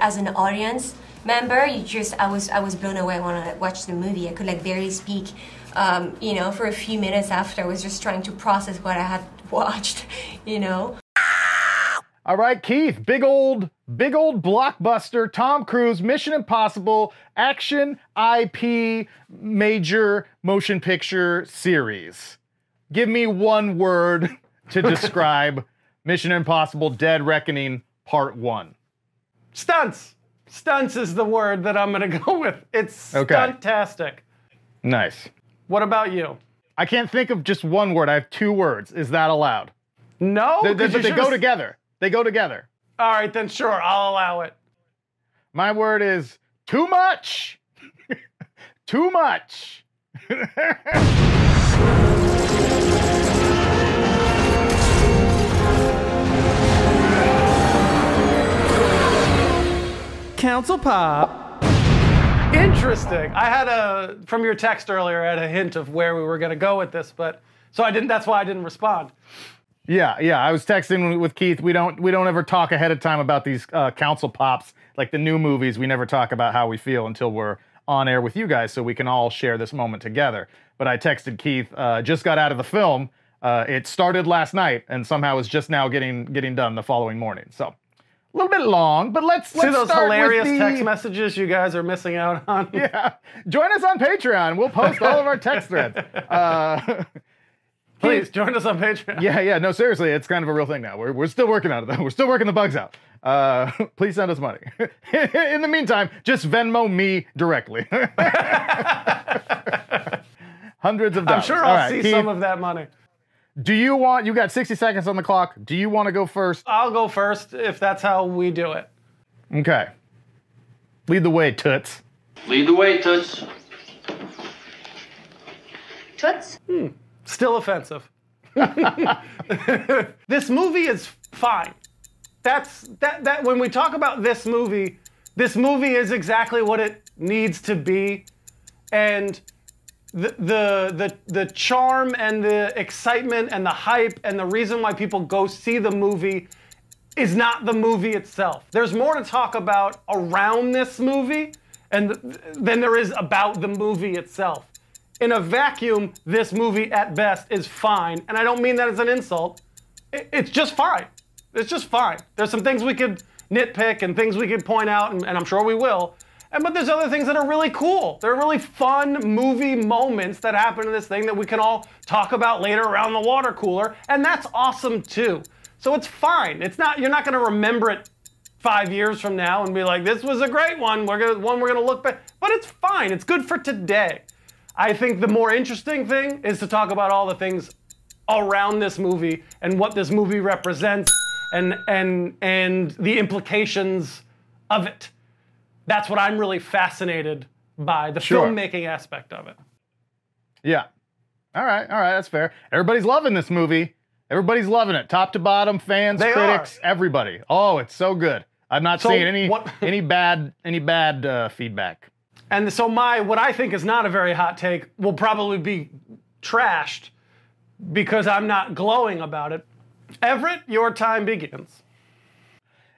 as an audience member, you just, I was blown away when I watched the movie. I could like barely speak, you know, for a few minutes after. I was just trying to process what I had watched, you know. All right, Keith, big old blockbuster, Tom Cruise, Mission Impossible, action IP, major motion picture series. Give me one word to describe Mission Impossible Dead Reckoning Part One. Stunts. Stunts is the word that I'm going to go with. It's okay. Stuntastic. Nice. What about you? I can't think of just one word. I have two words. Is that allowed? No. They go together. They go together. All right, then sure, I'll allow it. My word is too much. Too much. Council Pop. Interesting. I had a, from your text earlier, I had a hint of where we were going to go with this, but so I didn't, that's why I didn't respond. Yeah. I was texting with Keith. We don't ever talk ahead of time about these council pops, like the new movies. We never talk about how we feel until we're on air with you guys, so we can all share this moment together. But I texted Keith, just got out of the film. It started last night, and somehow is just now getting done the following morning. So a little bit long, but let's see those start hilarious with the text messages you guys are missing out on. Yeah, join us on Patreon. We'll post all of our text threads. Please join us on Patreon. Yeah. No, seriously, it's kind of a real thing now. We're still working on it though. We're still working the bugs out. Please send us money. In the meantime, just Venmo me directly. Hundreds of dollars. I'm sure I'll see Keith, some of that money. Do you want? You got 60 seconds on the clock. Do you want to go first? I'll go first if that's how we do it. Okay. Lead the way, Toots. Lead the way, Toots. Toots? Hmm. Still offensive. This movie is fine. That when we talk about this movie is exactly what it needs to be. And the charm and the excitement and the hype and the reason why people go see the movie is not the movie itself. There's more to talk about around this movie than there is about the movie itself. In a vacuum, this movie at best is fine. And I don't mean that as an insult. It's just fine. It's just fine. There's some things we could nitpick and things we could point out, and I'm sure we will. But there's other things that are really cool. There are really fun movie moments that happen in this thing that we can all talk about later around the water cooler. And that's awesome too. So it's fine. It's not, you're not going to remember it 5 years from now and be like, this was a great one. We're going to look back. But it's fine. It's good for today. I think the more interesting thing is to talk about all the things around this movie and what this movie represents and the implications of it. That's what I'm really fascinated by, the filmmaking aspect of it. Yeah. All right, that's fair. Everybody's loving this movie. Everybody's loving it. Top to bottom, fans, critics, everybody. Oh, it's so good. I'm not seeing any bad feedback. And so what I think is not a very hot take will probably be trashed because I'm not glowing about it. Everett, your time begins.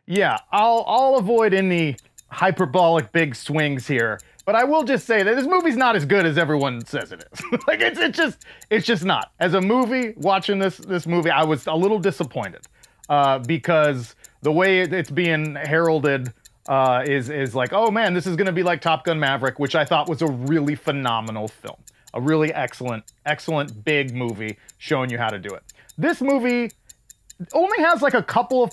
Yeah, I'll avoid any hyperbolic big swings here, but I will just say that this movie's not as good as everyone says it is. Like it's just not. As a movie, watching this movie, I was a little disappointed because the way it's being heralded is like, oh man, this is going to be like Top Gun Maverick, which I thought was a really phenomenal film. A really excellent big movie showing you how to do it. This movie only has like a couple of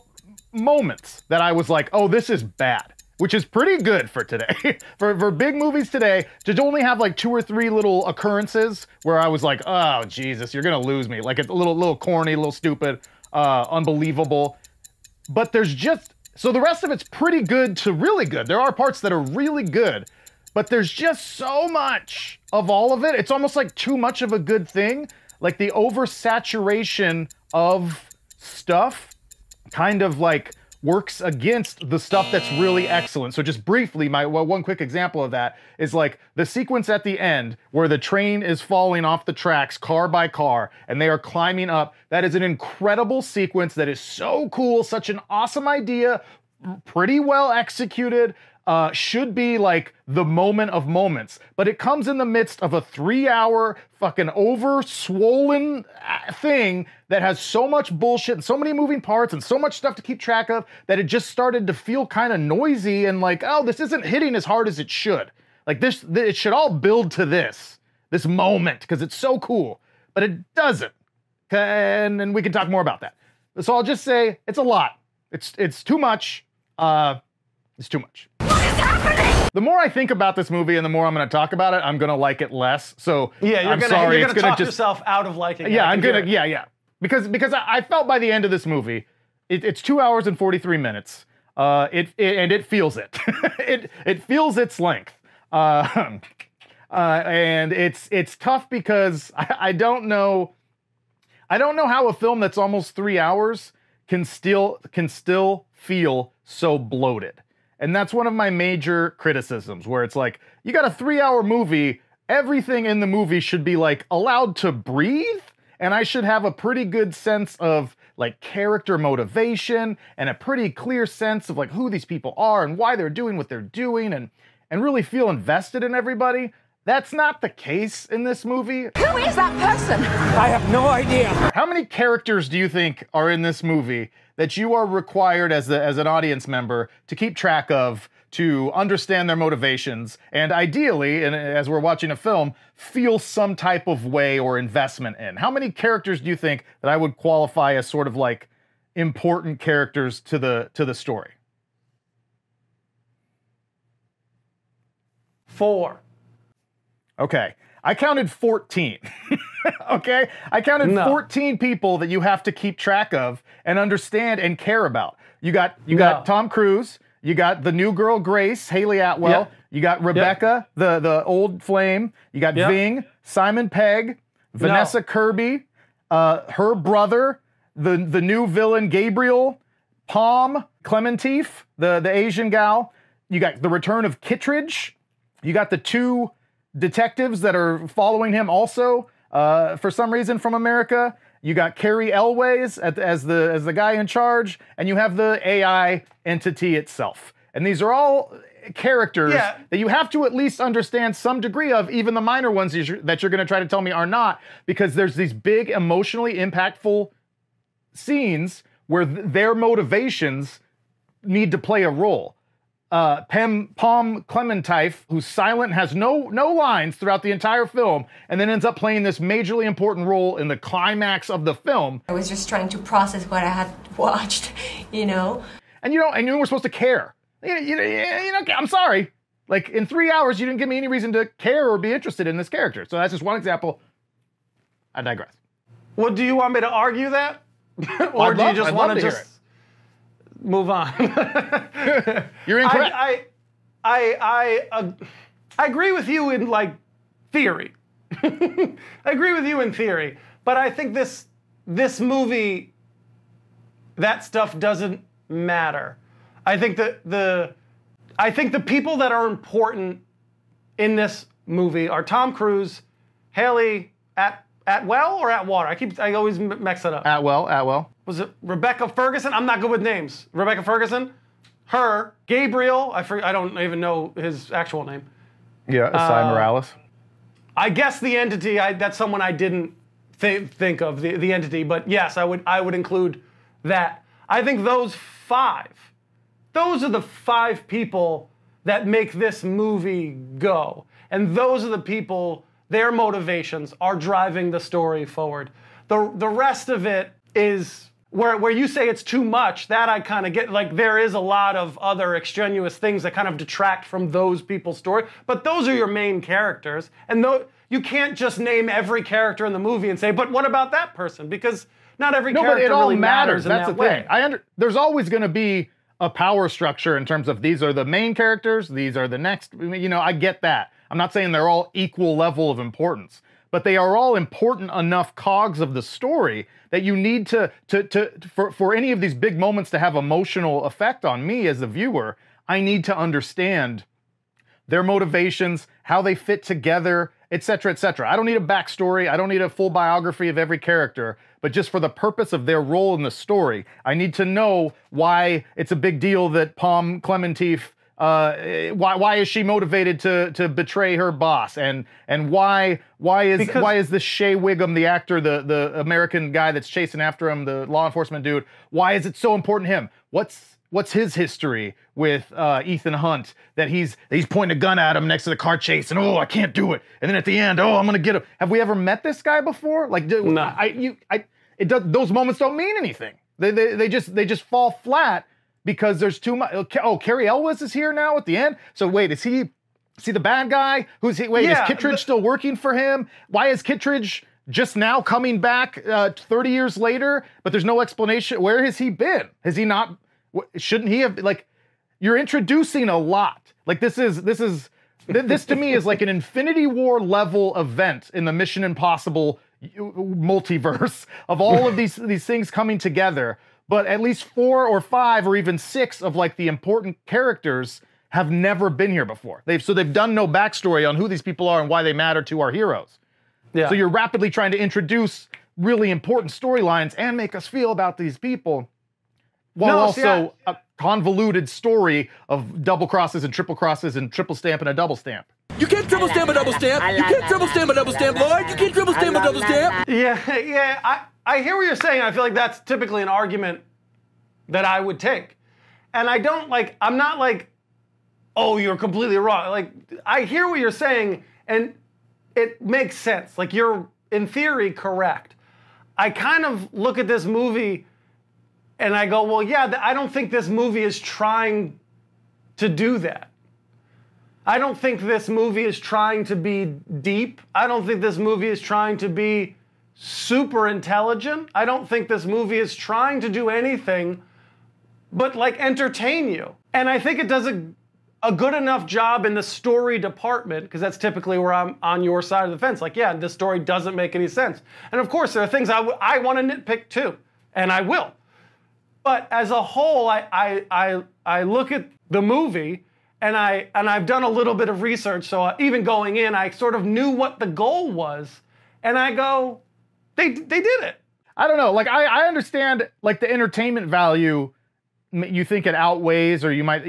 moments that I was like, oh, this is bad, which is pretty good for today. for big movies today, to only have like two or three little occurrences where I was like, oh, Jesus, you're going to lose me. Like it's a little corny, a little stupid, unbelievable. But there's just... So the rest of it's pretty good to really good. There are parts that are really good, but there's just so much of all of it. It's almost like too much of a good thing. Like the oversaturation of stuff kind of like works against the stuff that's really excellent. So just briefly, one quick example of that is like the sequence at the end where the train is falling off the tracks car by car and they are climbing up. That is an incredible sequence that is so cool, such an awesome idea, pretty well executed, should be like the moment of moments, but it comes in the midst of a 3-hour fucking over-swollen thing that has so much bullshit and so many moving parts and so much stuff to keep track of that it just started to feel kind of noisy and like, oh, this isn't hitting as hard as it should. Like this, it should all build to this moment because it's so cool, but it doesn't. And we can talk more about that. So I'll just say it's a lot. It's too much. It's too much. What is happening? The more I think about this movie and the more I'm going to talk about it, I'm going to like it less. So yeah, you're going to talk yourself out of liking it. Yeah, because I felt by the end of this movie, it's 2 hours and 43 minutes. It feels it. it feels its length. And it's tough because I don't know how a film that's almost 3 hours can still feel so bloated. And that's one of my major criticisms, where it's like, you got a 3-hour movie, everything in the movie should be like allowed to breathe, and I should have a pretty good sense of like character motivation and a pretty clear sense of like who these people are and why they're doing what they're doing and really feel invested in everybody. That's not the case in this movie. Who is that person? I have no idea. How many characters do you think are in this movie that you are required as an audience member to keep track of, to understand their motivations, and ideally, and as we're watching a film, feel some type of way or investment in? How many characters do you think that I would qualify as sort of like important characters to the story? 4. Okay, I counted 14. Okay, I counted 14 people that you have to keep track of and understand and care about. You got Tom Cruise. You got the new girl Grace, Hayley Atwell. Yep. You got Rebecca, yep. the old flame. You got Ving, Simon Pegg, Vanessa Kirby, her brother, the new villain Gabriel, Pom Klementieff, the Asian gal. You got the return of Kittredge. You got the two detectives that are following him also, for some reason from America. You got Cary Elwes as the guy in charge, and you have the AI entity itself. And these are all characters that you have to at least understand some degree of, even the minor ones that you're going to try to tell me are not, because there's these big emotionally impactful scenes where their motivations need to play a role. Pom Klementieff, who's silent, has no lines throughout the entire film, and then ends up playing this majorly important role in the climax of the film. I was just trying to process what I had watched, you know? And you were supposed to care. I'm sorry. Like, in 3 hours, you didn't give me any reason to care or be interested in this character. So that's just one example. I digress. Well, do you want me to argue that? Or do you just want to just move on? You're incorrect. I agree with you in like theory. I agree with you in theory, but I think this movie, that stuff doesn't matter. I think that the people that are important in this movie are Tom Cruise, Hayley Atwell or Atwater. I always mix that up. Atwell. Was it Rebecca Ferguson? I'm not good with names. Rebecca Ferguson, her, Gabriel. I don't even know his actual name. Yeah, Esai Morales. I guess the entity. That's someone I didn't think of, the entity. But yes, I would include that. I think those are the 5 people that make this movie go, and those are the people. Their motivations are driving the story forward. The rest of it is where you say it's too much, that I kind of get, like there is a lot of other extraneous things that kind of detract from those people's story, but those are your main characters. And though you can't just name every character in the movie and say, but what about that person? Because not every character really matters. That's the thing. There's always going to be a power structure in terms of these are the main characters, these are the next, I get that. I'm not saying they're all equal level of importance, but they are all important enough cogs of the story that you need for any of these big moments to have emotional effect on me as the viewer, I need to understand their motivations, how they fit together, etc., etc. I don't need a backstory. I don't need a full biography of every character, but just for the purpose of their role in the story, I need to know why it's a big deal that Pom Klementieff, why is she motivated to betray her boss, and why is this Shea Whigham, the actor, the American guy that's chasing after him, the law enforcement dude, why is it so important to him? What's his history with Ethan Hunt that he's pointing a gun at him next to the car chase and, oh, I can't do it, and then at the end, oh, I'm gonna get him. Have we ever met this guy before? Like, no. Those moments don't mean anything. They just fall flat. Because there's too much. Oh, Cary Elwes is here now at the end. So wait, is he the bad guy? Who's he? Wait, is Kittredge still working for him? Why is Kittredge just now coming back 30 years later? But there's no explanation. Where has he been? Has he not? Shouldn't he have? Like, you're introducing a lot. Like, this to me is like an Infinity War level event in the Mission Impossible multiverse of all of these things coming together. But at least 4 or 5 or even 6 of like the important characters have never been here before. So they've done no backstory on who these people are and why they matter to our heroes. Yeah. So you're rapidly trying to introduce really important storylines and make us feel about these people, while also a convoluted story of double crosses and triple crosses and triple stamp and a double stamp. You can't triple stamp a double stamp. You can't triple stamp a double stamp, Lloyd. You can't triple stamp a double stamp. Yeah. I hear what you're saying. I feel like that's typically an argument that I would take. And I don't like, I'm not like, oh, you're completely wrong. Like, I hear what you're saying and it makes sense. Like, you're in theory correct. I kind of look at this movie and I go, well, yeah, I don't think this movie is trying to do that. I don't think this movie is trying to be deep. I don't think this movie is trying to be super intelligent. I don't think this movie is trying to do anything but like entertain you. And I think it does a good enough job in the story department, because that's typically where I'm on your side of the fence. Like, yeah, this story doesn't make any sense. And of course, there are things I want to nitpick too, and I will. But as a whole, I look at the movie and I've done a little bit of research. So even going in, I sort of knew what the goal was, and I go, They did it. I don't know. Like, I understand, like, the entertainment value. You think it outweighs, or you might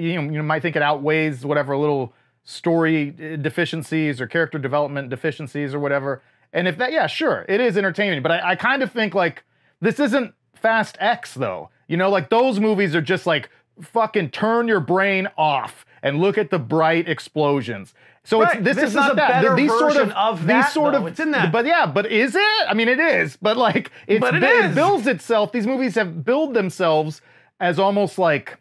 think it outweighs whatever little story deficiencies or character development deficiencies or whatever. And if that, yeah, sure, it is entertaining. But I kind of think, like, this isn't Fast X though. You know, like, those movies are just like, fucking turn your brain off and look at the bright explosions. So right. This is not a that. Better these version sort of that, these sort though. Of it's in that. But yeah, but is it? I mean, it is. But like, it builds itself. These movies have built themselves as almost like,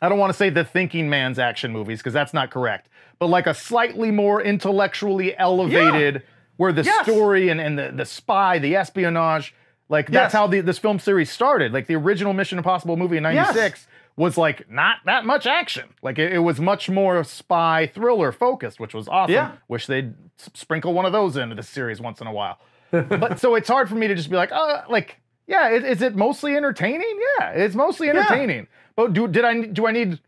I don't want to say the thinking man's action movies, because that's not correct, but like a slightly more intellectually elevated, where the story and the spy, the espionage, like that's how this film series started. Like, the original Mission Impossible movie in '96. Yes. Was like not that much action. Like, it was much more spy thriller focused, which was awesome. Yeah. Wish they'd sprinkle one of those into the series once in a while. But so it's hard for me to just be like, is it mostly entertaining? Yeah, it's mostly entertaining. Yeah. But do I need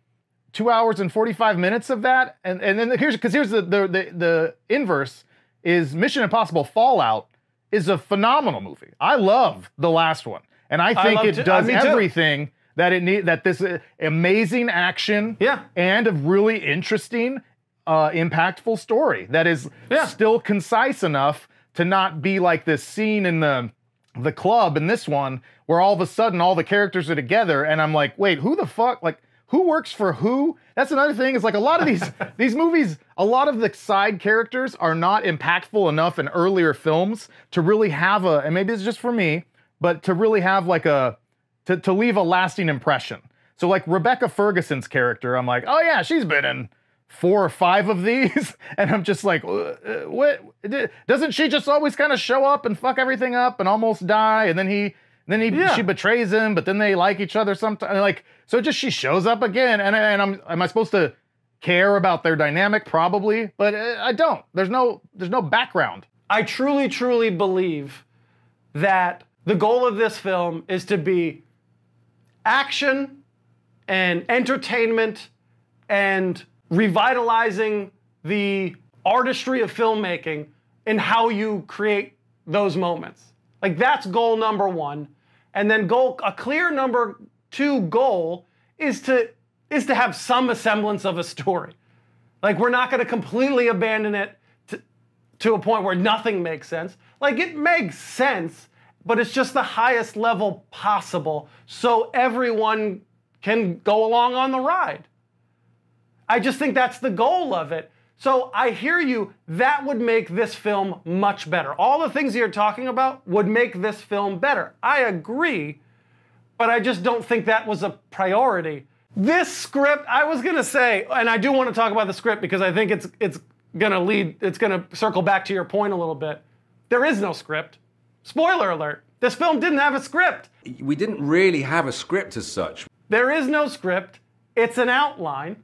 2 hours and 45 minutes of that? And then here's the inverse is Mission Impossible Fallout is a phenomenal movie. I love the last one, and I think it does everything. That it need that this amazing action and a really interesting, impactful story that is still concise enough to not be like this scene in the club in this one where all of a sudden all the characters are together and I'm like, wait, who the fuck? Like, who works for who? That's another thing, is like a lot of these these movies, a lot of the side characters are not impactful enough in earlier films to really have and maybe it's just for me, but to really have like to leave a lasting impression. So like Rebecca Ferguson's character, I'm like, oh yeah, she's been in 4 or 5 of these. And I'm just like, what? Doesn't she just always kind of show up and fuck everything up and almost die? And she betrays him, but then they like each other sometimes. Like, so just she shows up again. And am I supposed to care about their dynamic? Probably, but I don't. There's no background. I truly, truly believe that the goal of this film is to be action and entertainment and revitalizing the artistry of filmmaking and how you create those moments. Like, that's goal number one. And then a clear number two goal is to have some semblance of a story. Like, we're not going to completely abandon it to a point where nothing makes sense. Like, it makes sense, but it's just the highest level possible so everyone can go along on the ride. I just think that's the goal of it. So I hear you, that would make this film much better. All the things you're talking about would make this film better. I agree, but I just don't think that was a priority. This script, I was gonna say, and I do wanna talk about the script because I think it's gonna circle back to your point a little bit. There is no script. Spoiler alert, this film didn't have a script. We didn't really have a script as such. There is no script, it's an outline,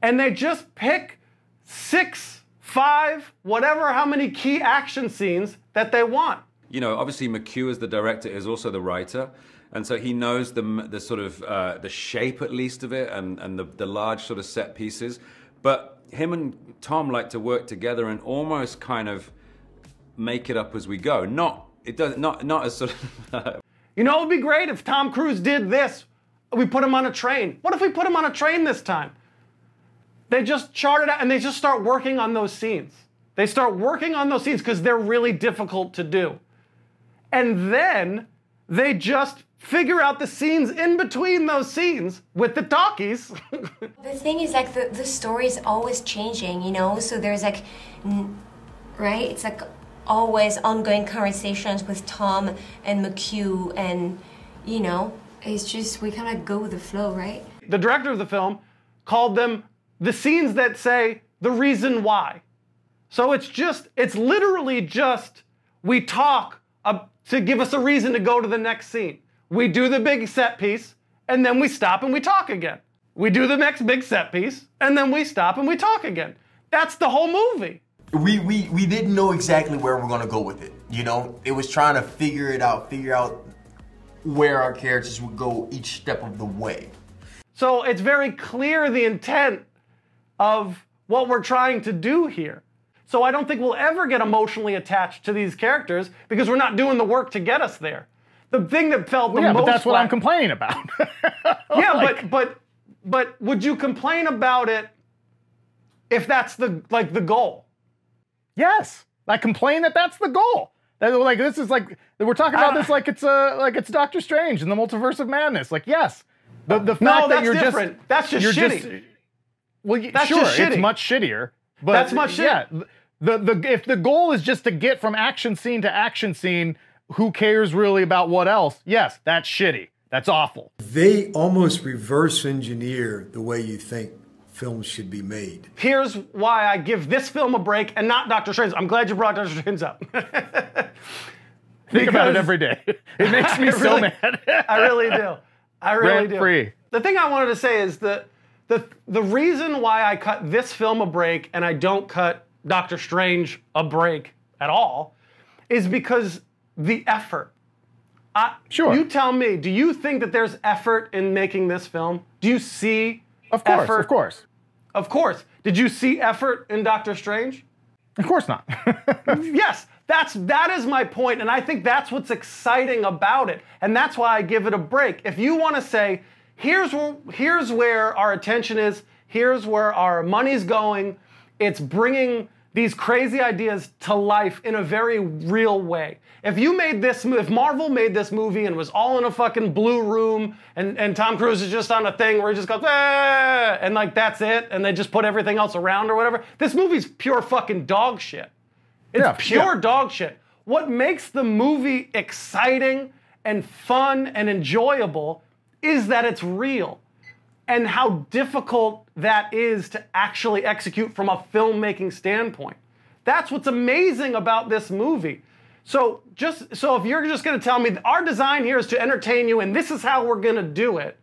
and they just pick 6, 5, whatever, how many key action scenes that they want. You know, obviously McHugh as the director is also the writer, and so he knows the sort of, the shape at least of it, and the large sort of set pieces. But him and Tom like to work together and almost kind of make it up as we go. Not as sort of... You know, it would be great if Tom Cruise did this. We put him on a train. What if we put him on a train this time? They just chart it out and they just start working on those scenes. They start working on those scenes because they're really difficult to do. And then they just figure out the scenes in between those scenes with the talkies. The thing is, like, the story is always changing, you know? So there's like, right? It's like always ongoing conversations with Tom and McHugh, and, you know, it's just, we kind of go with the flow, right? The director of the film called them the scenes that say the reason why. So it's just, it's literally just, we talk to give us a reason to go to the next scene. We do the big set piece, and then we stop and we talk again. We do the next big set piece, and then we stop and we talk again. That's the whole movie. We didn't know exactly where we're gonna go with it, you know? It was trying to figure it out, figure out where our characters would go each step of the way. So it's very clear the intent of what we're trying to do here. So I don't think we'll ever get emotionally attached to these characters because we're not doing the work to get us there. The thing that felt the most... Yeah, but that's what I'm complaining about. Yeah, like... but would you complain about it if that's the goal? Yes, I complain that that's the goal. Like, this is like, we're talking about this like it's Doctor Strange in the Multiverse of Madness. Like, yes, the fact no, that you're different. Just that's just you're shitty. Just, well, that's sure, just shitty. It's much shittier. But that's much shittier. Yeah, if the goal is just to get from action scene to action scene, who cares really about what else? Yes, that's shitty. That's awful. They almost reverse engineer the way you think films should be made. Here's why I give this film a break and not Dr. Strange. I'm glad you brought Dr. Strange up. Think about it every day. It makes me so mad. I really do. I really do. Free. The thing I wanted to say is that the reason why I cut this film a break and I don't cut Dr. Strange a break at all is because the effort. Sure. You tell me, do you think that there's effort in making this film? Do you see... Of course, effort. Of course. Of course. Did you see effort in Doctor Strange? Of course not. Yes, that is my point, and I think that's what's exciting about it, and that's why I give it a break. If you want to say, here's where our attention is, here's where our money's going, it's bringing these crazy ideas to life in a very real way. If Marvel made this movie and was all in a fucking blue room and Tom Cruise is just on a thing where he just goes, ah, and like that's it, and they just put everything else around or whatever, this movie's pure fucking dog shit. It's pure dog shit. What makes the movie exciting and fun and enjoyable is that it's real, and how difficult that is to actually execute from a filmmaking standpoint. That's what's amazing about this movie. So if you're just gonna tell me our design here is to entertain you and this is how we're gonna do it,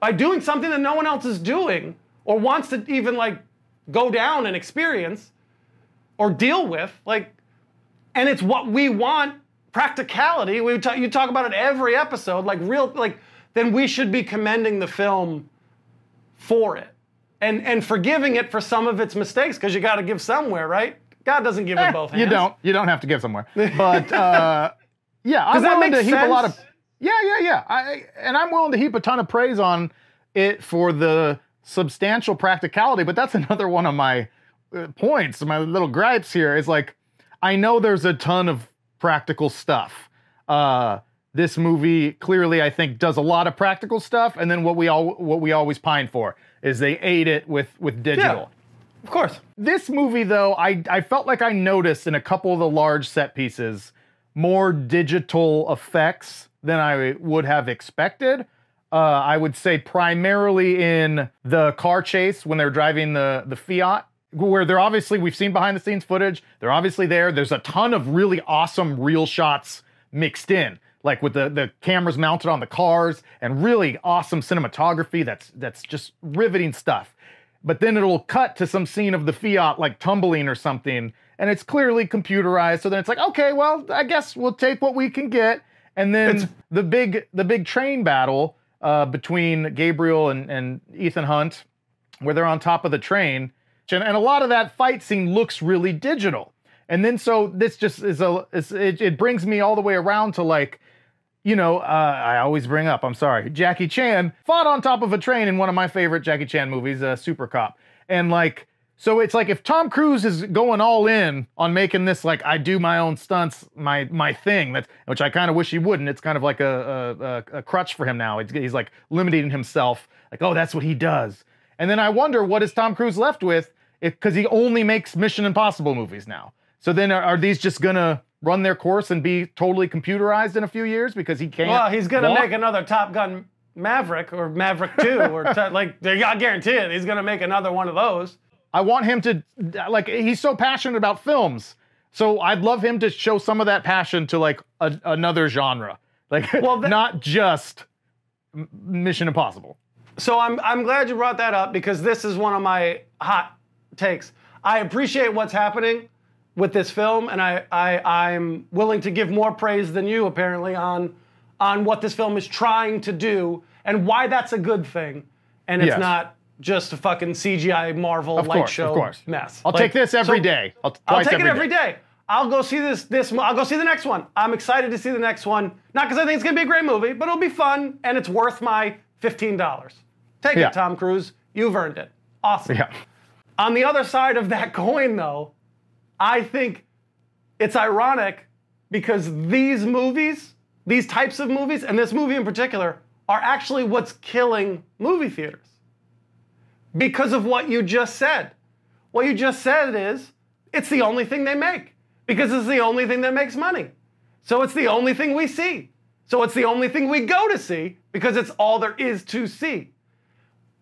by doing something that no one else is doing or wants to even like go down and experience or deal with, like, and it's what we want, practicality, you talk about it every episode, like real, like, then we should be commending the film for it and forgiving it for some of its mistakes, because you got to give somewhere, right? God doesn't give it both hands. You don't have to give somewhere, but Yeah, I'm willing to heap a lot of. Yeah. I'm willing to heap a ton of praise on it for the substantial practicality, but that's another one of my points, my little gripes here is like, I know there's a ton of practical stuff. This movie clearly, I think, does a lot of practical stuff, and then what we always pine for is they aid it with digital. Yeah, of course. This movie, though, I felt like I noticed in a couple of the large set pieces more digital effects than I would have expected. I would say primarily in the car chase when they're driving the Fiat, where they're obviously, we've seen behind the scenes footage, they're obviously there. There's a ton of really awesome real shots mixed in, like with the cameras mounted on the cars and really awesome cinematography that's just riveting stuff. But then it'll cut to some scene of the Fiat like tumbling or something, and it's clearly computerized. So then it's like, okay, well, I guess we'll take what we can get. And then the big train battle between Gabriel and Ethan Hunt, where they're on top of the train. And a lot of that fight scene looks really digital. And then so this just is it brings me all the way around to like, you know, I always bring up, I'm sorry, Jackie Chan fought on top of a train in one of my favorite Jackie Chan movies, Super Cop. And like, so it's like if Tom Cruise is going all in on making this, like I do my own stunts, my thing, which I kind of wish he wouldn't. It's kind of like a crutch for him now. He's like limiting himself, like, oh, that's what he does. And then I wonder, what is Tom Cruise left with? Because he only makes Mission Impossible movies now. So then are these just going to run their course and be totally computerized in a few years because he can't? Well, he's going to make another Top Gun Maverick or Maverick 2 or like, I guarantee it. He's going to make another one of those. I want him to, like, he's so passionate about films. So I'd love him to show some of that passion to like another genre. Like, well, not just Mission Impossible. So I'm glad you brought that up because this is one of my hot takes. I appreciate what's happening with this film, and I'm willing to give more praise than you apparently on what this film is trying to do and why that's a good thing, and it's not just a fucking CGI Marvel light show mess. I'll take this every day. I'll take it every day. I'll go see this. I'll go see the next one. I'm excited to see the next one, not because I think it's gonna be a great movie, but it'll be fun and it's worth my $15. Take it, Tom Cruise. You've earned it. Awesome. Yeah. On the other side of that coin, though, I think it's ironic because these movies, these types of movies, and this movie in particular, are actually what's killing movie theaters because of what you just said. What you just said is it's the only thing they make because it's the only thing that makes money. So it's the only thing we see. So it's the only thing we go to see because it's all there is to see.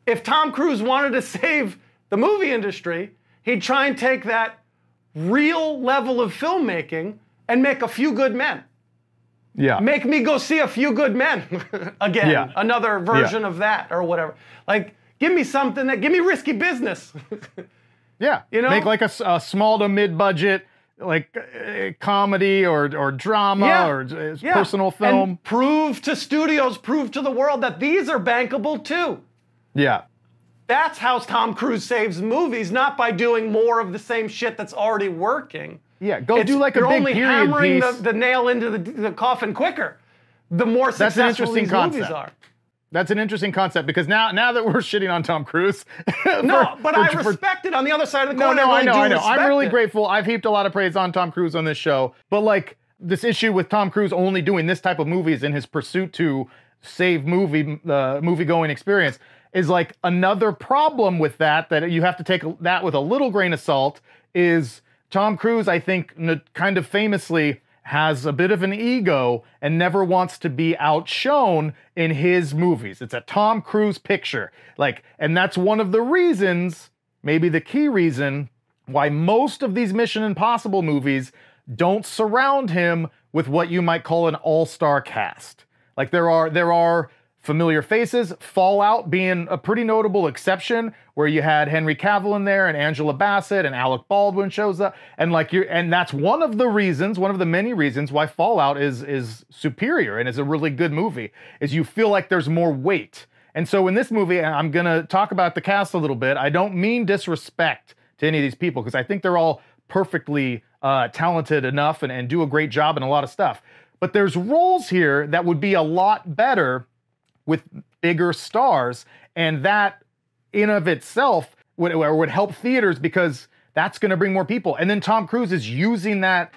If Tom Cruise wanted to save the movie industry, he'd try and take that real level of filmmaking and make A Few Good Men. Yeah. Make me go see A Few Good Men again. Yeah. Another version of that or whatever. Like, give me something that, give me Risky Business. Yeah. You know? Make like a small to mid-budget, like comedy or drama or personal film. And prove to studios, prove to the world that these are bankable too. Yeah. That's how Tom Cruise saves movies, not by doing more of the same shit that's already working. Yeah, do like a big period piece. You're only hammering the nail into the coffin quicker. The more successful these movies are. That's an interesting concept because now that we're shitting on Tom Cruise. I respect it on the other side of the coin. No, I know. I'm really grateful. I've heaped a lot of praise on Tom Cruise on this show. But like this issue with Tom Cruise only doing this type of movies in his pursuit to save movie-going experience is like another problem with that you have to take that with a little grain of salt, is Tom Cruise, I think, kind of famously has a bit of an ego and never wants to be outshone in his movies. It's a Tom Cruise picture. Like, and that's one of the reasons, maybe the key reason, why most of these Mission Impossible movies don't surround him with what you might call an all-star cast. Like there are familiar faces, Fallout being a pretty notable exception, where you had Henry Cavill in there and Angela Bassett and Alec Baldwin shows up, and like and that's one of the reasons, one of the many reasons why Fallout is superior and is a really good movie, is you feel like there's more weight. And so in this movie, and I'm gonna talk about the cast a little bit, I don't mean disrespect to any of these people because I think they're all perfectly talented enough and do a great job in a lot of stuff. But there's roles here that would be a lot better with bigger stars, and that in of itself would help theaters, because that's going to bring more people. And then Tom Cruise is using that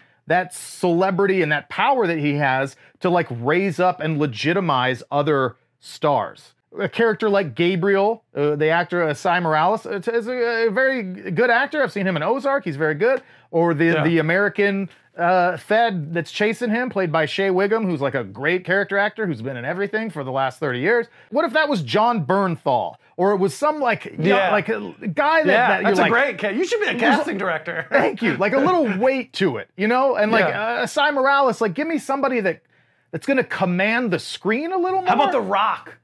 celebrity and that power that he has to like raise up and legitimize other stars. A character like Gabriel, the actor Esai Morales, is a very good actor. I've seen him in Ozark. He's very good. Or the American Fed that's chasing him, played by Shea Whigham, who's like a great character actor who's been in everything for the last 30 years. What if that was John Bernthal? Or it was some like a guy that you're like, that's a great, you should be a casting director. Thank you. Like a little weight to it, you know? And like Esai Morales, like give me somebody that's going to command the screen a little more. How about The Rock?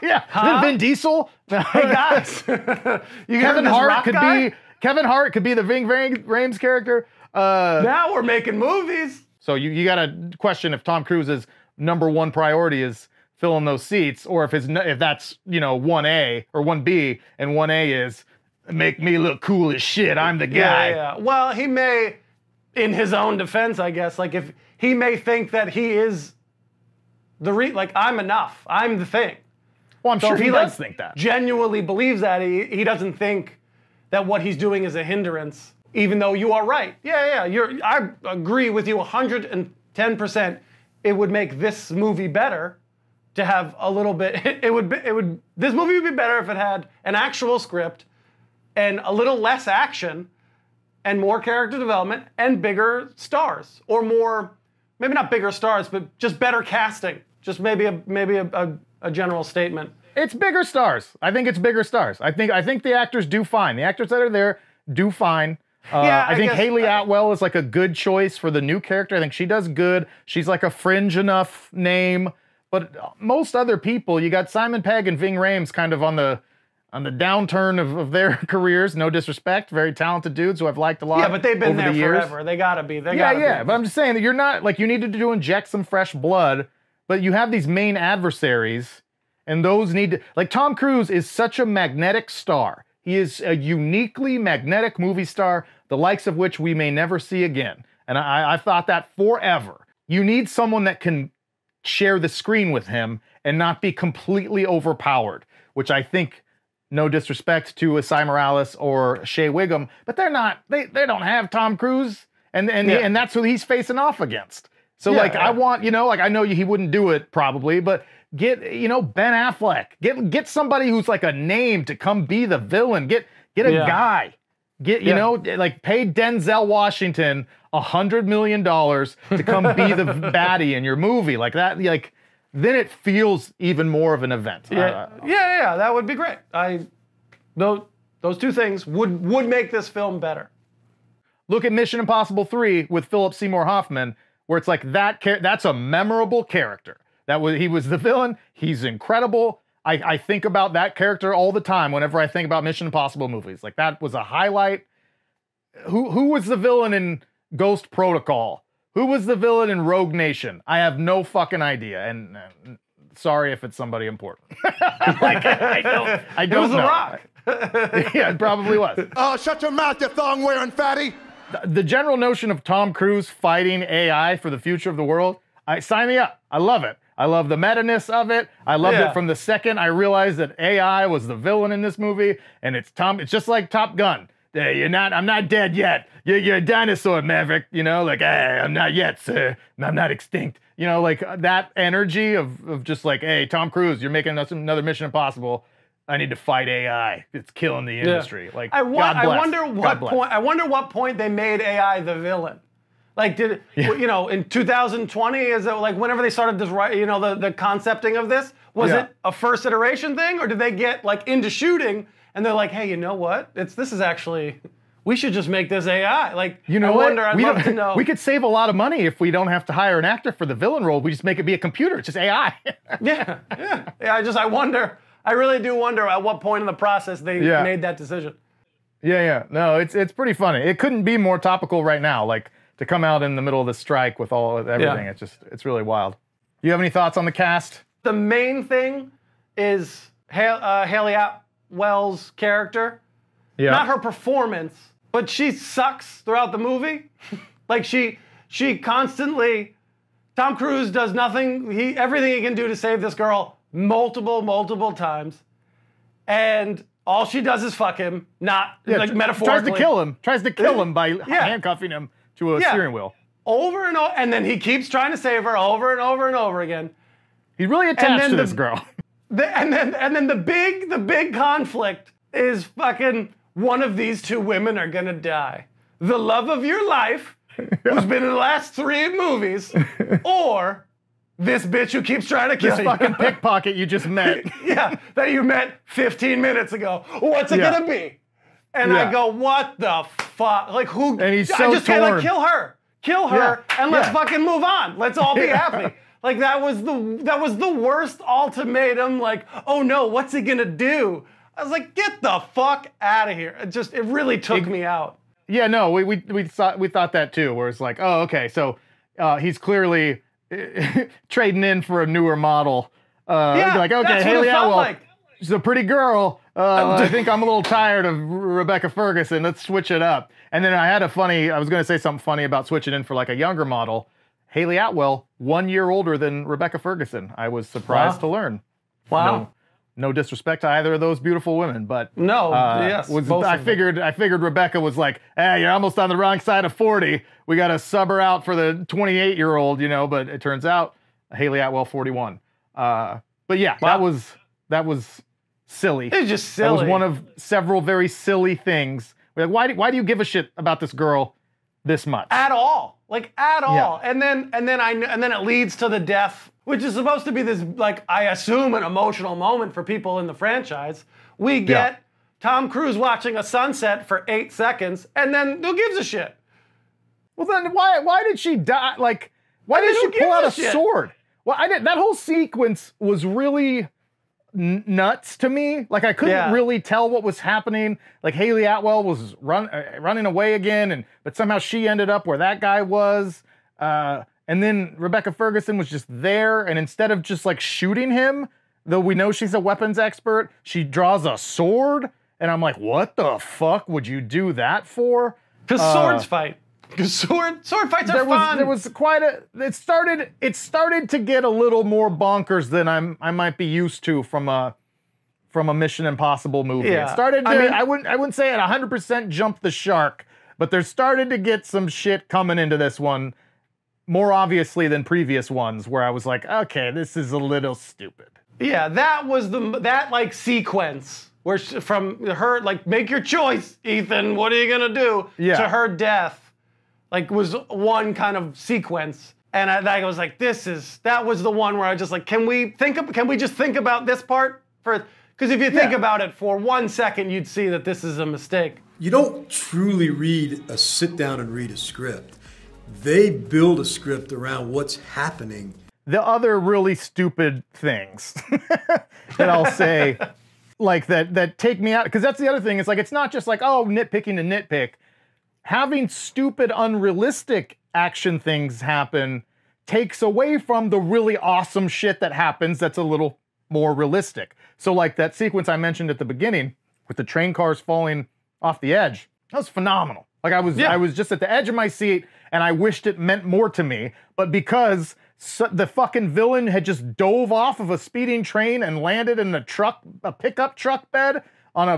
Yeah, huh? Vin Diesel. Hey guys, Kevin Hart could be the Ving Rhames character. Now we're making movies. So you got to question if Tom Cruise's number one priority is filling those seats, or if that's 1A or 1B, and 1A is make me look cool as shit. I'm the guy. Yeah. Well, he may, in his own defense, I guess, like if he may think that he is. I'm enough. I'm the thing. Well, I'm sure he does think that. Genuinely believes that. He doesn't think that what he's doing is a hindrance, even though you are right. Yeah, I agree with you 110%. It would make this movie better to have a little bit. This movie would be better if it had an actual script and a little less action and more character development and bigger stars, or more, maybe not bigger stars, but just better casting. Just maybe a general statement. It's bigger stars. I think it's bigger stars. I think the actors do fine. The actors that are there do fine. I think Hayley Atwell is like a good choice for the new character. I think she does good. She's like a fringe enough name. But most other people, you got Simon Pegg and Ving Rhames kind of on the downturn of their careers. No disrespect, very talented dudes who I've liked a lot. Yeah, but they've been there forever. They gotta be. They gotta be. But I'm just saying that you're not like, you needed to inject some fresh blood. But you have these main adversaries, and those need to, like, Tom Cruise is such a magnetic star. He is a uniquely magnetic movie star, the likes of which we may never see again. And I've thought that forever. You need someone that can share the screen with him and not be completely overpowered, which I think, no disrespect to Esai Morales or Shea Whigham, but they're not, they don't have Tom Cruise, and that's who he's facing off against. So I want, I know he wouldn't do it probably, but get, Ben Affleck, get somebody who's like a name to come be the villain. Get a guy, pay Denzel Washington $100 million to come be the baddie in your movie like that. Like, then it feels even more of an event. Yeah, that would be great. Those two things would make this film better. Look at Mission Impossible 3 with Philip Seymour Hoffman, where it's like that's a memorable character. He was the villain. He's incredible. I think about that character all the time whenever I think about Mission Impossible movies. Like, that was a highlight. Who was the villain in Ghost Protocol? Who was the villain in Rogue Nation? I have no fucking idea. And sorry if it's somebody important. I don't know. It was The Rock. Yeah, it probably was. Oh, shut your mouth, you thong-wearing fatty. The general notion of Tom Cruise fighting AI for the future of the world, sign me up. I love it. I love the meta-ness of it. I loved it from the second I realized that AI was the villain in this movie, and it's just like Top Gun. Hey, I'm not dead yet. You're a dinosaur, Maverick. Hey, I'm not yet, sir. I'm not extinct. That energy of just like, hey, Tom Cruise, you're making another Mission Impossible. I need to fight AI. It's killing the industry. Like, I wonder what point they made AI the villain. Like, in 2020, is it like whenever they started this, the concepting of this, was it a first iteration thing, or did they get like into shooting and they're like, hey, you know what? This is actually, we should just make this AI. Like, I'd love to know. We could save a lot of money if we don't have to hire an actor for the villain role. We just make it be a computer. It's just AI. I wonder. I really do wonder at what point in the process they made that decision. No, it's pretty funny. It couldn't be more topical right now, like to come out in the middle of the strike with everything. It's really wild. You have any thoughts on the cast? The main thing is Hayley Atwell's character. Yeah. Not her performance, but she sucks throughout the movie. Like she constantly Tom Cruise does nothing. Everything he can do to save this girl multiple times. And all she does is fuck him, not like metaphorically. Tries to kill him. Tries to kill him by handcuffing him to a steering wheel. Over and over. And then he keeps trying to save her over and over and over again. He's really attached to this girl. And then the big conflict is fucking one of these two women are gonna die. The love of your life, who's been in the last 3 movies, or this bitch who keeps trying to kill you. This fucking pickpocket you just met. That you met 15 minutes ago. What's it gonna be? And I go, what the fuck? Like, who? And he's so torn. Like, kill her, and let's fucking move on. Let's all be happy. Like, that was the worst ultimatum. Like, oh no, what's he gonna do? I was like, get the fuck out of here. It really took me out. Yeah, no, we thought that too, where it's like, oh, okay, so he's clearly trading in for a newer model. Like, okay, Hayley Atwell, she's a pretty girl. I think I'm a little tired of Rebecca Ferguson. Let's switch it up. And then I was going to say something funny about switching in for like a younger model. Hayley Atwell, 1 year older than Rebecca Ferguson. I was surprised to learn. Wow. No disrespect to either of those beautiful women, but no, I figured Rebecca was like, hey, you're almost on the wrong side of 40. We got to sub her out for the 28-year-old, you know. But it turns out Hayley Atwell, 41. But yeah, that was silly. It was just silly. That was one of several very silly things. Like, why do you give a shit about this girl this much at all? Like at all? Yeah. And then it leads to the death. Which is supposed to be this, like, I assume an emotional moment for people in the franchise. We get Tom Cruise watching a sunset for 8 seconds, and then who gives a shit? Well, then why did she die? Like, why did she pull out a sword? Well, that whole sequence was really nuts to me. Like, I couldn't really tell what was happening. Like, Hayley Atwell was running away again, but somehow she ended up where that guy was. And then Rebecca Ferguson was just there, and instead of just like shooting him, though we know she's a weapons expert, she draws a sword, and I'm like, what the fuck would you do that for? Because swords fight. Because sword fights are fun. There was quite a. It started to get a little more bonkers than I might be used to from a Mission Impossible movie. Yeah. It started to, I wouldn't say it 100% jumped the shark, but there started to get some shit coming into this one. More obviously than previous ones, where I was like, okay, this is a little stupid. Yeah, that was that like sequence where from her like, make your choice, Ethan, what are you gonna do? To her death, like, was one kind of sequence, and I was like, that was the one where I just like, can we just think about this part for? Because if you think about it for 1 second, you'd see that this is a mistake. You don't truly sit down and read a script. They build a script around what's happening. The other really stupid things that I'll say, like that take me out, because that's the other thing. It's like, it's not just like, oh, nitpicking to nitpick. Having stupid, unrealistic action things happen takes away from the really awesome shit that happens that's a little more realistic. So like that sequence I mentioned at the beginning with the train cars falling off the edge, that was phenomenal. Like I was just at the edge of my seat, and I wished it meant more to me. But because the fucking villain had just dove off of a speeding train and landed in a pickup truck bed on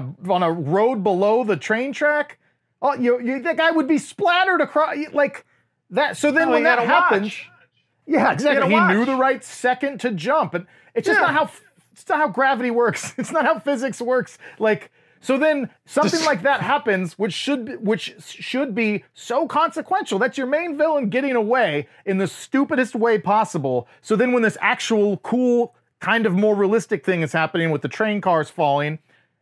a road below the train track, oh, that guy would be splattered across like that. So then when that happens, exactly, he knew the right second to jump, and it's just not how gravity works. It's not how physics works. Like. So then something like that happens, which should be so consequential. That's your main villain getting away in the stupidest way possible. So then when this actual cool, kind of more realistic thing is happening with the train cars falling,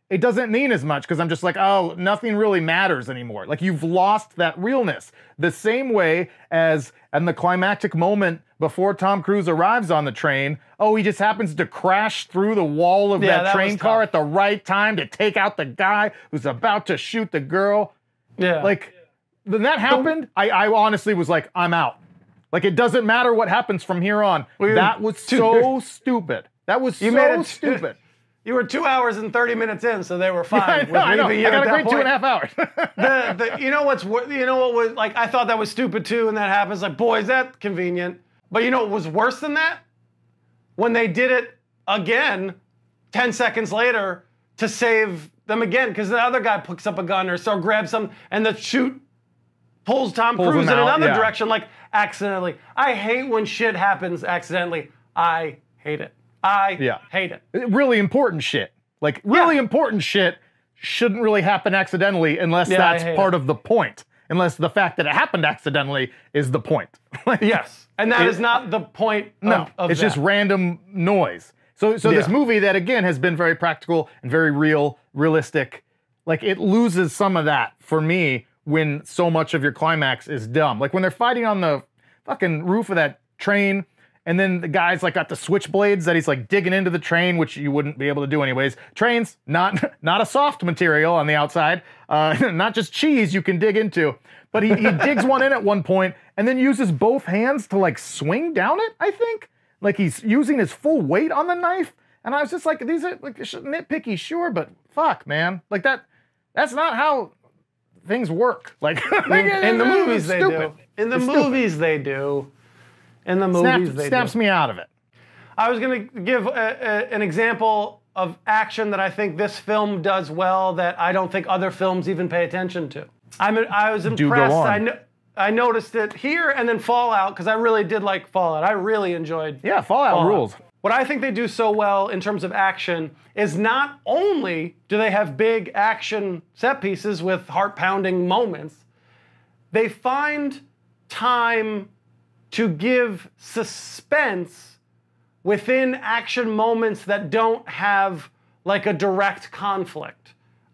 it doesn't mean as much, because I'm just like, oh, nothing really matters anymore. Like, you've lost that realness. The same way as in the climactic moment before Tom Cruise arrives on the train, oh, he just happens to crash through the wall of that train car at the right time to take out the guy who's about to shoot the girl. Yeah. Like, when that happened, I honestly was like, I'm out. Like, it doesn't matter what happens from here on. That was so stupid. That was so stupid. You were 2 hours and 30 minutes in, so they were fine. Yeah, I know. I got a great 2.5 hours. You know what was like? I thought that was stupid too, and that happens. Like, boy, is that convenient? But you know what was worse than that? When they did it again, 10 seconds later, to save them again, because the other guy picks up a gun or so grabs some, and the shoot pulls Tom Cruise in another direction, like accidentally. I hate when shit happens accidentally. I hate it. I hate it. Really important shit. Like, really important shit shouldn't really happen accidentally unless that's part of the point. Unless the fact that it happened accidentally is the point. Like, yes. And that is not the point of it's that. Just random noise. So this movie that, again, has been very practical and very realistic, like, it loses some of that for me when so much of your climax is dumb. Like, when they're fighting on the fucking roof of that train, and then the guy's, like, got the switchblades that he's, like, digging into the train, which you wouldn't be able to do anyways. Trains, not a soft material on the outside. Not just cheese you can dig into. But he digs one in at one point and then uses both hands to, like, swing down it, I think. Like, he's using his full weight on the knife. And I was just like, these are, like, nitpicky, sure, but fuck, man. Like, that's not how things work. Like, in the movies they do. In the movies they do. In the movies, they snaps me out of it. I was going to give an example of action that I think this film does well that I don't think other films even pay attention to. I was impressed. I noticed it here and then Fallout, because I really did like Fallout. I really enjoyed Fallout rules. What I think they do so well in terms of action is not only do they have big action set pieces with heart-pounding moments, they find time to give suspense within action moments that don't have like a direct conflict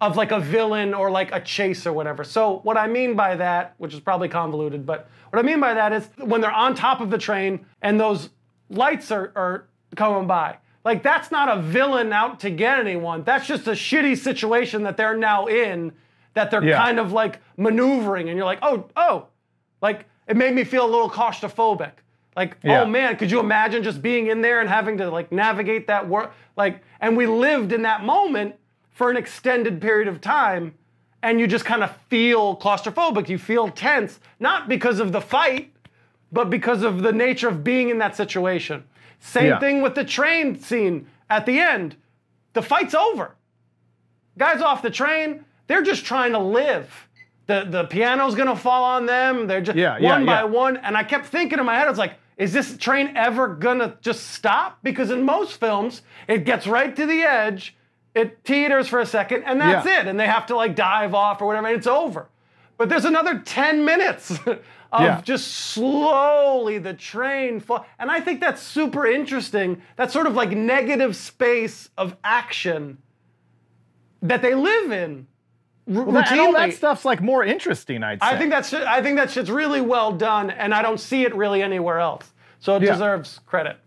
of like a villain or like a chase or whatever. So what I mean by that, which is probably convoluted, but what I mean by that is when they're on top of the train and those lights are coming by, like that's not a villain out to get anyone. That's just a shitty situation that they're now in, that they're kind of like maneuvering. And you're like, oh, like, it made me feel a little claustrophobic. Like, oh man, could you imagine just being in there and having to like navigate that work? Like, and we lived in that moment for an extended period of time, and you just kind of feel claustrophobic. You feel tense, not because of the fight, but because of the nature of being in that situation. Same thing with the train scene at the end. The fight's over. Guys off the train, they're just trying to live. The piano's gonna fall on them. They're just one by one. And I kept thinking in my head, I was like, is this train ever gonna just stop? Because in most films, it gets right to the edge, it teeters for a second, and that's it. And they have to like dive off or whatever, and it's over. But there's another 10 minutes of just slowly the train fall. And I think that's super interesting. That sort of like negative space of action that they live in. And all that stuff's like more interesting, I'd say. I think that shit's really well done, and I don't see it really anywhere else. So it deserves credit.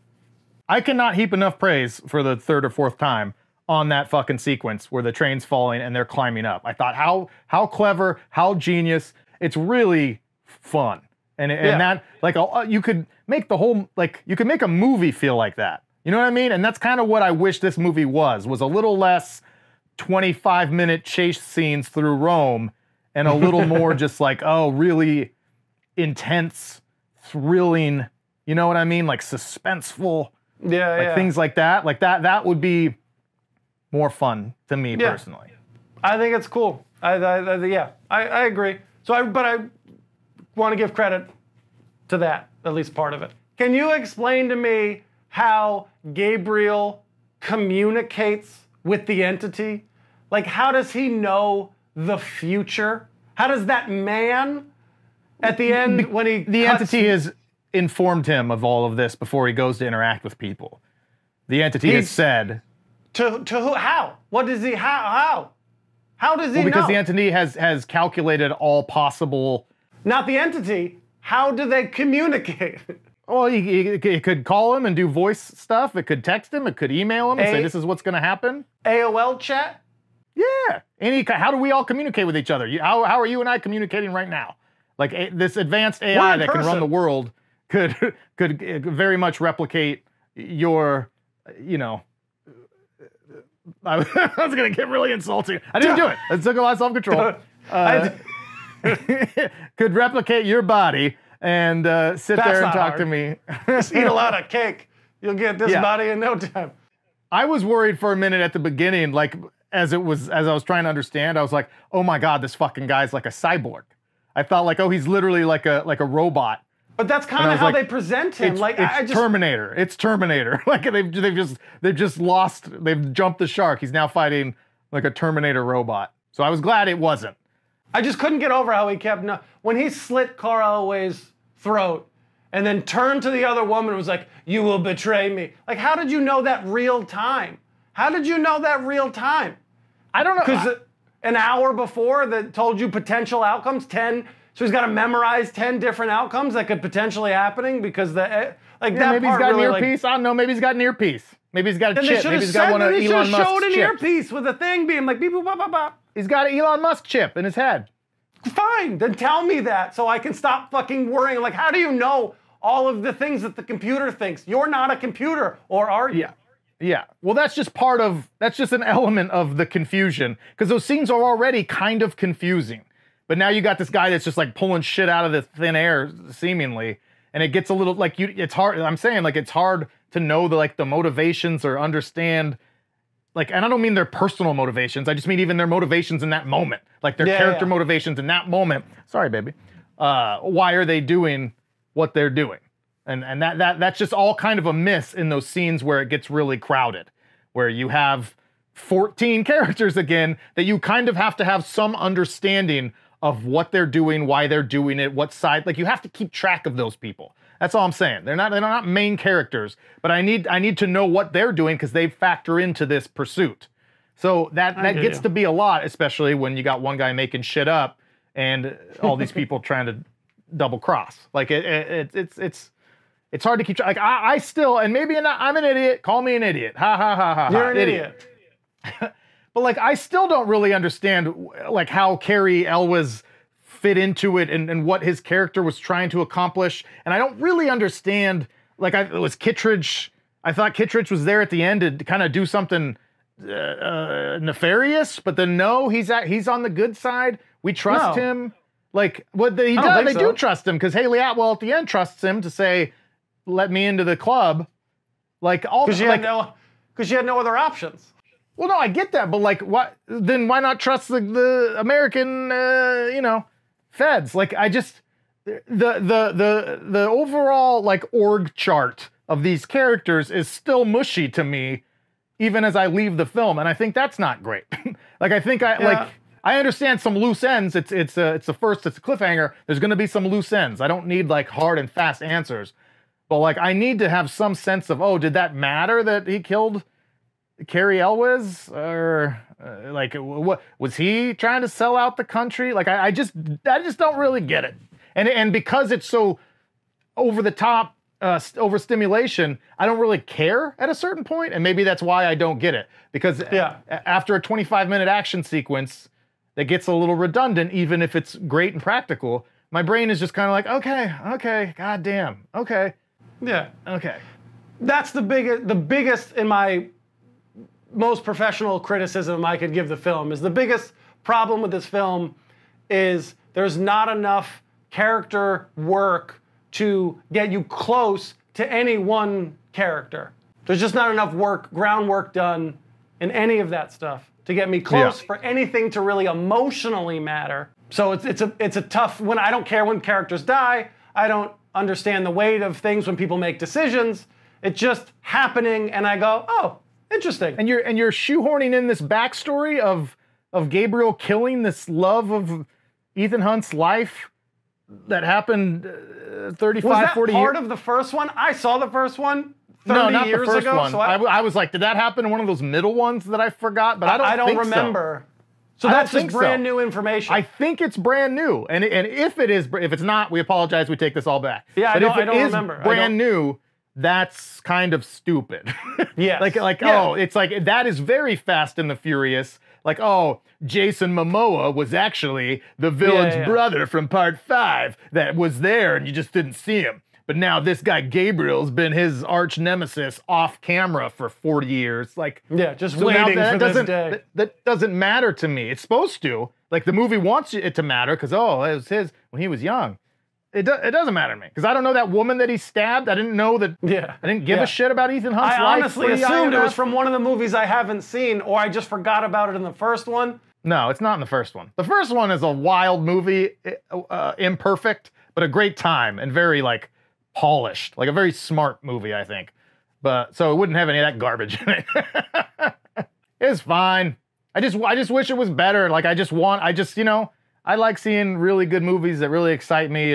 I cannot heap enough praise for the third or fourth time on that fucking sequence where the train's falling and they're climbing up. I thought, how clever, how genius. It's really fun, and that like you could make the whole like you could make a movie feel like that. You know what I mean? And that's kind of what I wish this movie was a little less 25-minute chase scenes through Rome and a little more just like, oh, really intense, thrilling, you know what I mean? Like suspenseful. Like things like that. Like that would be more fun to me personally. I think it's cool. I agree. So I want to give credit to that, at least part of it. Can you explain to me how Gabriel communicates with the entity? Like, how does he know the future? How does that man at the end when he the entity has informed him of all of this before he goes to interact with people? The entity has said to who? How? What does he? How? How does he know? Because the entity has calculated all possible. Not the entity. How do they communicate? Well, it could call him and do voice stuff. It could text him. It could email him and say, this is what's going to happen. AOL chat? Yeah. How do we all communicate with each other? How are you and I communicating right now? Like this advanced AI that can run the world could very much replicate your, you know. I was going to get really insulting. I didn't do it. It took a lot of self-control. Could replicate your body and sit there and talk to me. Just eat a lot of cake. You'll get this body in no time. I was worried for a minute at the beginning, like as I was trying to understand, I was like, oh my God, this fucking guy's like a cyborg. I thought like, oh, he's literally like a robot. But that's kind of how like, they present him. It's Terminator. It's Terminator. Like they've just lost. They've jumped the shark. He's now fighting like a Terminator robot. So I was glad it wasn't. I just couldn't get over how he kept when he slit Cary Elwes' throat and then turned to the other woman and was like, "You will betray me." Like, how did you know that real time? How did you know that real time? I don't know. Because an hour before that told you potential outcomes 10. So he's got to memorize 10 different outcomes that could potentially happening because the like that maybe part he's got really an earpiece. Like, I don't know. Maybe he's got an earpiece. Maybe he's got a chip. Maybe he's got one of Elon Musk's chips. They showed an earpiece with a thing being like beep boop bop bop bop. He's got an Elon Musk chip in his head. Fine, then tell me that so I can stop fucking worrying. Like, how do you know all of the things that the computer thinks? You're not a computer, or are you? Yeah. Yeah. Well, that's just an element of the confusion because those scenes are already kind of confusing. But now you got this guy that's just like pulling shit out of the thin air, seemingly, and it gets a little like it's hard. I'm saying like it's hard to know the motivations or understand, and I don't mean their personal motivations. I just mean even their motivations in that moment, like their character motivations in that moment. Sorry, baby. Why are they doing what they're doing? And that's just all kind of a miss in those scenes where it gets really crowded, where you have 14 characters again that you kind of have to have some understanding of what they're doing, why they're doing it, what side, you have to keep track of those people. That's all I'm saying. They're not main characters, but I need to know what they're doing because they factor into this pursuit. So that gets to be a lot, especially when you got one guy making shit up and all these people trying to double cross. It's hard to keep track. I still, and maybe I'm an idiot. Call me an idiot. Ha ha ha ha. You're an idiot. But I still don't really understand how Cary Elwes fit into it and what his character was trying to accomplish. And I don't really understand, it was Kittredge. I thought Kittredge was there at the end to kind of do something nefarious, but then no, he's on the good side. We trust him. They do trust him because Hayley Atwell at the end trusts him to say, "Let me into the club." Because you had no other options. Well, no, I get that, but what? Then why not trust the American, feds? I just the overall org chart of these characters is still mushy to me, even as I leave the film, and I think that's not great. I understand some loose ends. It's a cliffhanger. There's going to be some loose ends. I don't need hard and fast answers, but I need to have some sense of, oh, did that matter that he killed Cary Elwes, or what was he trying to sell out the country? I just don't really get it. And because it's so over the top, overstimulation, I don't really care at a certain point, and maybe that's why I don't get it. Because after a 25-minute action sequence that gets a little redundant, even if it's great and practical, my brain is just kind of okay, goddamn, okay. Yeah. Okay. That's the biggest in my most professional criticism I could give the film is the biggest problem with this film is there's not enough character work to get you close to any one character. There's just not enough groundwork done in any of that stuff to get me close for anything to really emotionally matter. So it's a tough one. I don't care when characters die. I don't understand the weight of things when people make decisions. It's just happening and I go, oh, interesting. And you're shoehorning in this backstory of Gabriel killing this love of Ethan Hunt's life that happened 40 years. Was that part of the first one? I saw the first one 30 no, not years the first ago. One. So I was like, did that happen in one of those middle ones that I forgot? But I don't remember. So that's just brand new information. I think it's brand new. And if it's not, we apologize. We take this all back. Yeah, but if it is brand new, that's kind of stupid. Yes. That is very Fast and the Furious. Jason Momoa was actually the villain's brother from Part 5 that was there and you just didn't see him. But now this guy Gabriel's been his arch nemesis off camera for 40 years. Just waiting for this day. That doesn't matter to me. It's supposed to. The movie wants it to matter because it was his when he was young. It doesn't matter to me because I don't know that woman that he stabbed. I didn't know that. Yeah. I didn't give a shit about Ethan Hunt's life. I honestly assumed it was from one of the movies I haven't seen, or I just forgot about it in the first one. No, it's not in the first one. The first one is a wild movie, imperfect, but a great time and very like polished, like a very smart movie, I think. But so it wouldn't have any of that garbage in it. It's fine. I just wish it was better. Like I like seeing really good movies that really excite me,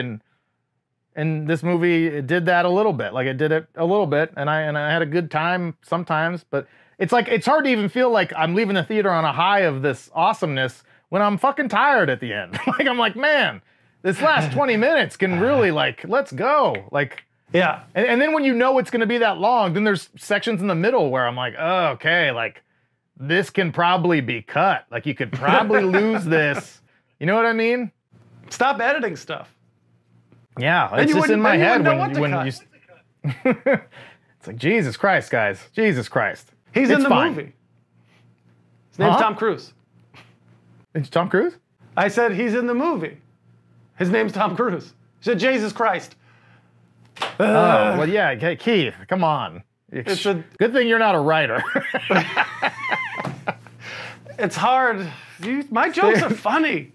and this movie, it did that a little bit. Like it did it a little bit, and I had a good time sometimes, but it's like, it's hard to even feel like I'm leaving the theater on a high of this awesomeness when I'm fucking tired at the end. Like I'm like, man, this last 20 minutes can really like, let's go. Like, yeah. And then when you know it's gonna be that long, then there's sections in the middle where I'm like, oh, okay, like this can probably be cut. Like you could probably lose this. You know what I mean? Stop editing stuff. Yeah, it's just in my head when you... It's like, Jesus Christ, guys. Jesus Christ. He's in the movie. His name's Tom Cruise. It's Tom Cruise? I said he's in the movie. His name's Tom Cruise. He said, Jesus Christ. Oh, well, yeah, hey, Keith, come on. It's good thing you're not a writer. It's hard. My jokes are funny.